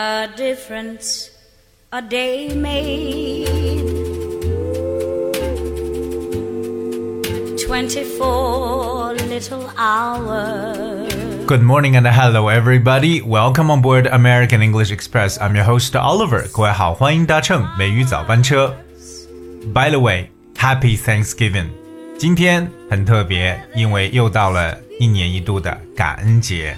A difference a day made 24 little hours Good morning and hello everybody. Welcome on board American English Express. I'm your host Oliver. 各位好，欢迎搭乘美语早班车。By the way, Happy Thanksgiving. 今天很特别，因为又到了一年一度的感恩节。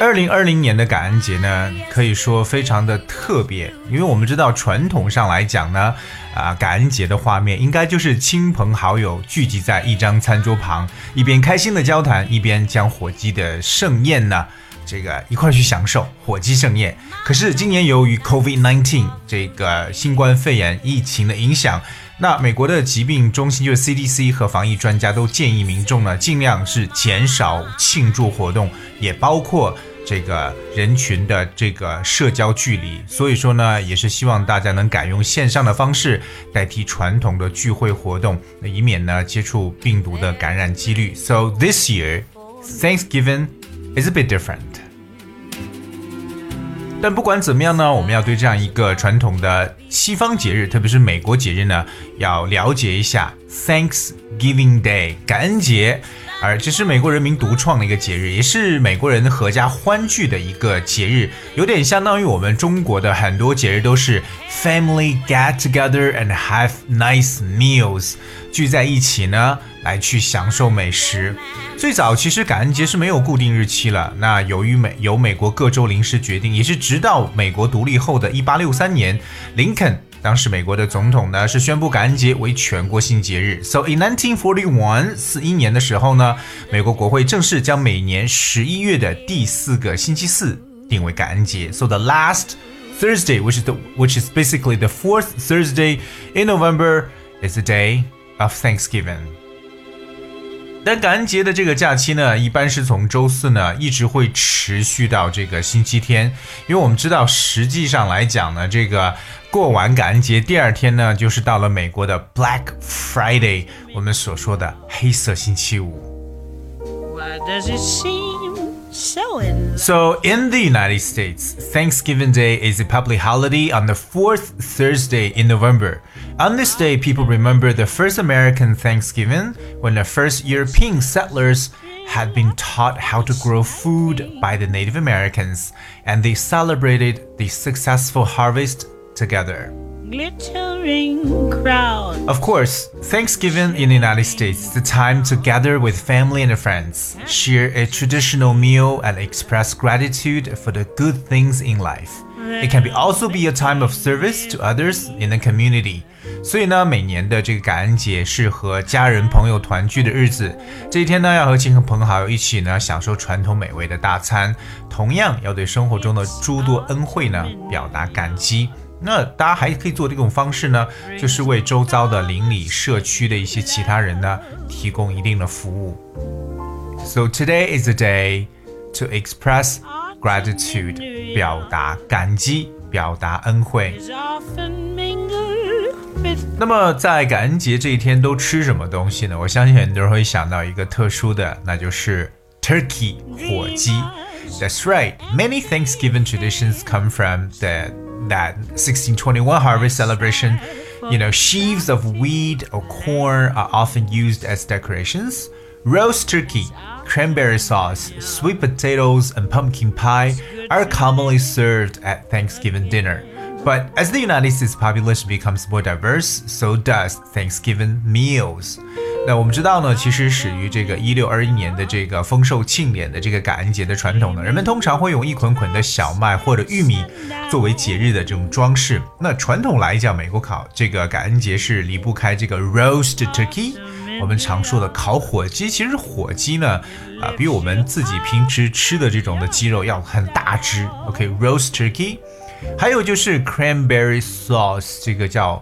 2020年的感恩节呢，可以说非常的特别，因为我们知道传统上来讲呢，感恩节的画面应该就是亲朋好友聚集在一张餐桌旁，一边开心的交谈，一边将火鸡的盛宴呢，这个一块去享受火鸡盛宴。可是今年由于 COVID-19 这个新冠肺炎疫情的影响，那美国的疾病中心就是 CDC 和防疫专家都建议民众呢，尽量是减少庆祝活动，也包括这个人群的这个社交距离。所以说呢，也是希望大家能改用线上的方式代替传统的聚会活动，以免呢接触病毒的感染几率。So this year, Thanksgiving is a bit different.但不管怎么样呢，我们要对这样一个传统的西方节日，特别是美国节日呢，要了解一下 Thanksgiving Day 感恩节。而这是美国人民独创的一个节日，也是美国人合家欢聚的一个节日，有点相当于我们中国的很多节日都是 Family get together and have nice meals， 聚在一起呢来去享受美食。最早其实感恩节是没有固定日期了，那由于美国各州临时决定，也是直到美国独立后的1863年，林肯当时美国的总统呢是宣布感恩节为全国性节日。So in 1941 41年的时候呢，美国国会正式将每年11月的第四个星期四定为感恩节。So the last Thursday, which is basically the fourth Thursday in November, is the day of Thanksgiving.但感恩节的这个假期呢，一般是从周四呢一直会持续到这个星期天，因为我们知道实际上来讲呢，这个过完感恩节第二天呢，就是到了美国的 Black Friday， 我们所说的黑色星期五。Why does it seem so in love? So in the United States, Thanksgiving Day is a public holiday on the fourth Thursday in November.On this day, people remember the first American Thanksgiving when the first European settlers had been taught how to grow food by the Native Americans, and they celebrated the successful harvest together. Glittering crowd. Of course, Thanksgiving in the United States is the time to gather with family and friends, share a traditional meal, and express gratitude for the good things in life.It can also be a time of service to others in the community. 所以呢，每年的这个感恩节是和家人朋友团聚的日子。这一天呢，要和亲朋好友一起呢，享受传统美味的大餐。同样要对生活中的诸多恩惠呢，表达感激。那大家还可以做这种方式呢，就是为周遭的邻里社区的一些其他人呢，提供一定的服务。So today is a day to express gratitude.表达感激，表达恩惠。那么在感恩节这一天都吃什么东西呢？我相信很多人会想到一个特殊的，那就是 turkey 火鸡。That's right. Many Thanksgiving traditions come from that 1621 harvest celebration. You know, sheaves of wheat or corn are often used as decorations.Roast turkey, cranberry sauce, sweet potatoes, and pumpkin pie are commonly served at Thanksgiving dinner. But as the United States population becomes more diverse, so does Thanksgiving meals. 那我们知道呢，其实始于这个1621年的这个丰收庆典的这个感恩节的传统呢，人们通常会用一捆捆的小麦或者玉米作为节日的这种装饰。那传统来讲，美国这个感恩节是离不开这个 roast turkey。我们常说的烤火鸡，其实火鸡呢，比我们自己平时吃的这种的鸡肉要很大只。OK, roast turkey， 还有就是 cranberry sauce， 这个叫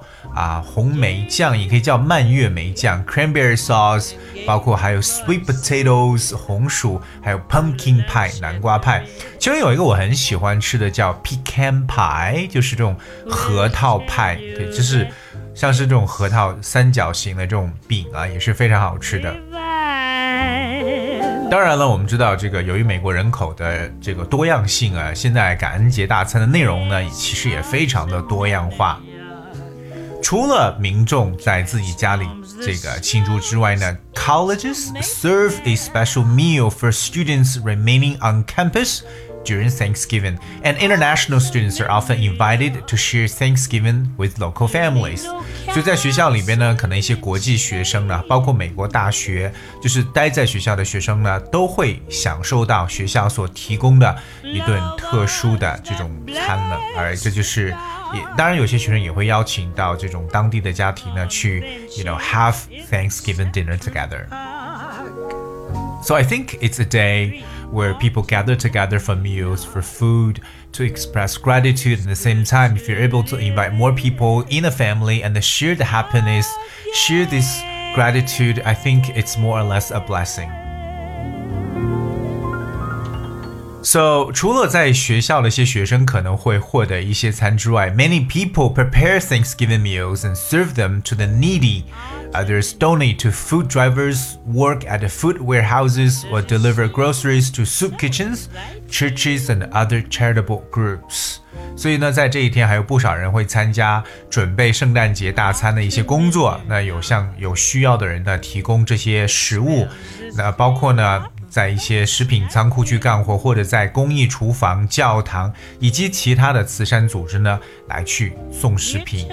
红梅酱，也可以叫蔓越莓酱 ，cranberry sauce， 包括还有 sweet potatoes 红薯，还有 pumpkin pie 南瓜派。其中有一个我很喜欢吃的叫 pecan pie， 就是这种核桃派，对，就是。像是这种核桃三角形的这种饼啊，也是非常好吃的。当然了，我们知道这个由于美国人口的这个多样性啊，现在感恩节大餐的内容呢，其实也非常的多样化。除了民众在自己家里这个庆祝之外呢 ，colleges serve a special meal for students remaining on campus during Thanksgiving, and international students are often invited to share Thanksgiving with local families. 所以在学校里边呢，可能一些国际学生呢，包括美国大学，就是待在学校的学生呢，都会享受到学校所提供的一顿特殊的这种餐了。而这就是也，当然有些学生也会邀请到这种当地的家庭呢，去 have Thanksgiving dinner together. So I think it's a day.where people gather together for meals, for food, to express gratitude. At the same time, if you're able to invite more people in a family and share the happiness, share this gratitude, I think it's more or less a blessing. So, 除了在学校的一些学生可能会获得一些餐之外 many people prepare Thanksgiving meals and serve them to the needy.Others donate to food drivers, work at food warehouses, or deliver groceries to soup kitchens, churches, and other charitable groups. 所以呢，在这一天还有不少人会参加准备圣诞节大餐的一些工作。那有需要的人呢，提供这些食物。那包括呢，在一些食品仓库去干活，或者在公益厨房、教堂以及其他的慈善组织呢，来去送食品。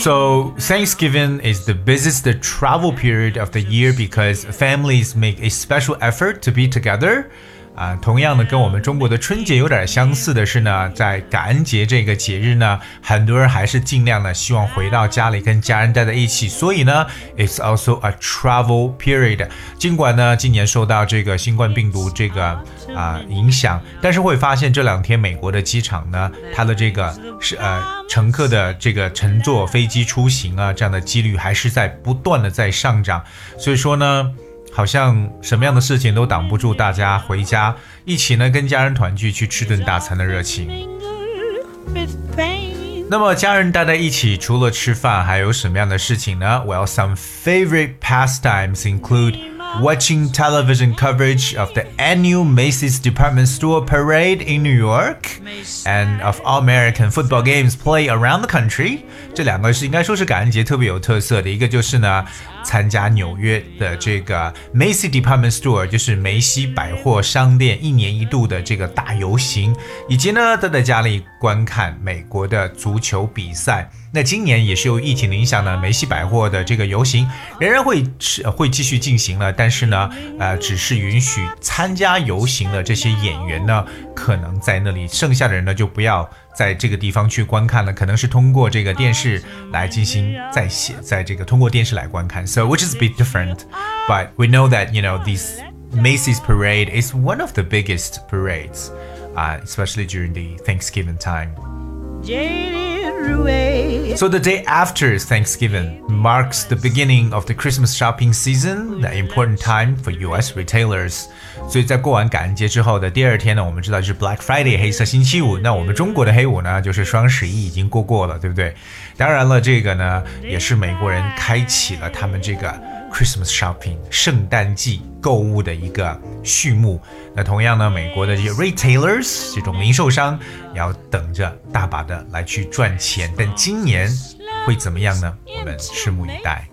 So, Thanksgiving is the busiest travel period of the year because families make a special effort to be together. 同样的跟我们中国的春节有点相似的是呢，在感恩节这个节日呢，很多人还是尽量呢希望回到家里跟家人待在一起。所以呢 ，it's also a travel period. 尽管呢今年受到这个新冠病毒这个影响，但是会发现这两天美国的机场呢，它的这个是乘客的这个乘坐飞机出行啊，这样的几率还是在不断的在上涨。所以说呢。好像什么样的事情都挡不住大家回家一起呢跟家人团聚去吃顿大餐的热情。那么家人待在一起除了吃饭还有什么样的事情呢 Well, some favorite pastimes include watching television coverage of the annual Macy's department store parade in New York and of all American football games played around the country. 这两个是应该说是感恩节特别有特色的一个就是呢参加纽约的这个 Macy's department store 就是梅西百货商店一年一度的这个大游行以及呢待在家里观看美国的足球比赛。那今年也是由疫情的影响呢，梅西百货的这个游行仍然会继续进行了，但是呢，只是允许参加游行的这些演员呢，可能在那里，剩下的人呢就不要在这个地方去观看了，可能是通过这个电视来进行在这个通过电视来观看。So which is a bit different, but we know that this Macy's parade is one of the biggest parades, especially during the Thanksgiving time.So the day after Thanksgiving marks the beginning of the Christmas shopping season, an important time for U.S. retailers. 所以在过完感恩节之后的第二天呢，我们知道就是 Black Friday 黑色星期五。那我们中国的黑五呢，就是双十一已经过了，对不对？当然了，这个呢也是美国人开启了他们这个 Christmas shopping 圣诞季购物的一个序幕。那同样呢，美国的这些 retailers 这种零售商也要等着大把的来去赚钱，但今年会怎么样呢？我们拭目以待。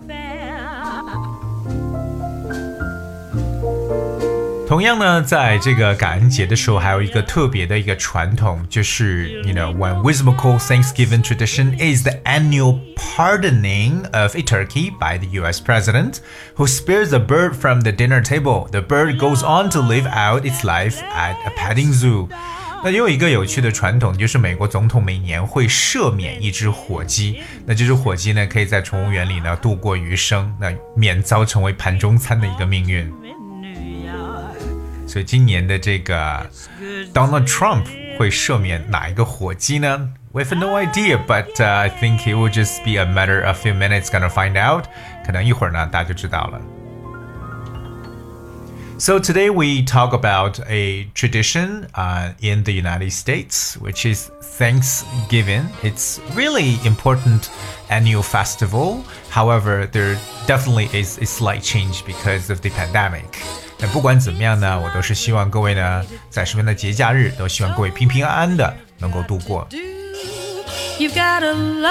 同样呢，在这个感恩节的时候，还有一个特别的一个传统，就是one whimsical Thanksgiving tradition is the annual pardoning of a turkey by the U.S. president, who spares a bird from the dinner table. The bird goes on to live out its life at a petting zoo.那又有一个有趣的传统就是美国总统每年会赦免一只火鸡那这只火鸡呢可以在宠物园里呢度过余生那免遭成为盘中餐的一个命运所以今年的这个 Donald Trump 会赦免哪一个火鸡呢 We have no idea but、I think it will just be a matter of a few minutes gonna find out 可能一会儿呢大家就知道了 So today we talk about a tradition in the United States, which is Thanksgiving. It's really important annual festival. However, there definitely is a slight change because of the pandemic. 但不管怎么样呢，我都是希望各位呢，在什么样的节假日，都希望各位平平安安的能够度过。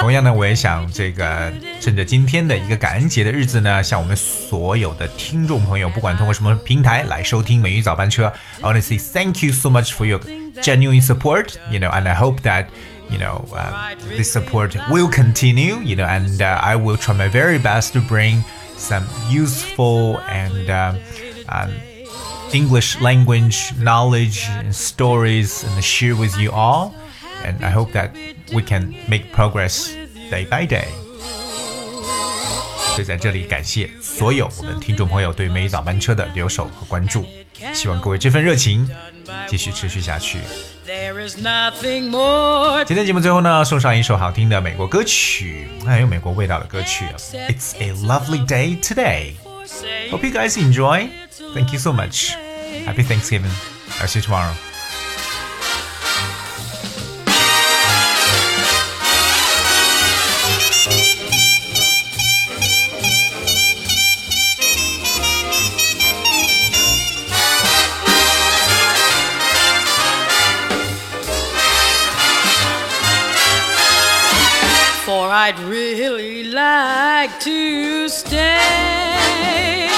同样呢，我也想这个趁着今天的一个感恩节的日子呢，向我们所有的听众朋友，不管通过什么平台来收听《美语早班车》，Honestly, thank you so much for your genuine support. You know, and I hope that you know this support will continue. You know, and I will try my very best to bring some useful and English language knowledge and stories and share with you all. And I hope that.We can make progress day by day. 所以在这里感谢所有我们听众朋友对美语早班车的留守和关注，希望各位这份热情继续持续下去。今天节目最后呢，送上一首好听的美国歌曲，很有美国味道的歌曲。It's a lovely day today. Hope you guys enjoy. Thank you so much. Happy Thanksgiving. I'll see you tomorrow.I'd really like to stay.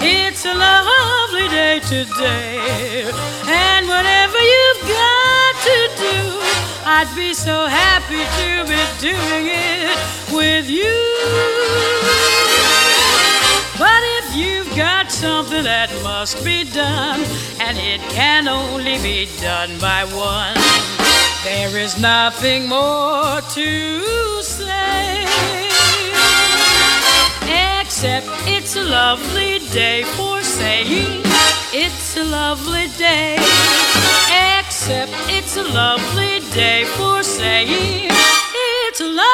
It's a lovely day today, and whatever you've got to do, I'd be so happy to be doing it with you. But if you've got something that must be done, and it can only be done by one.There is nothing more to say, except it's a lovely day for saying it's a lovely day, except it's a lovely day for saying it's a lovely day.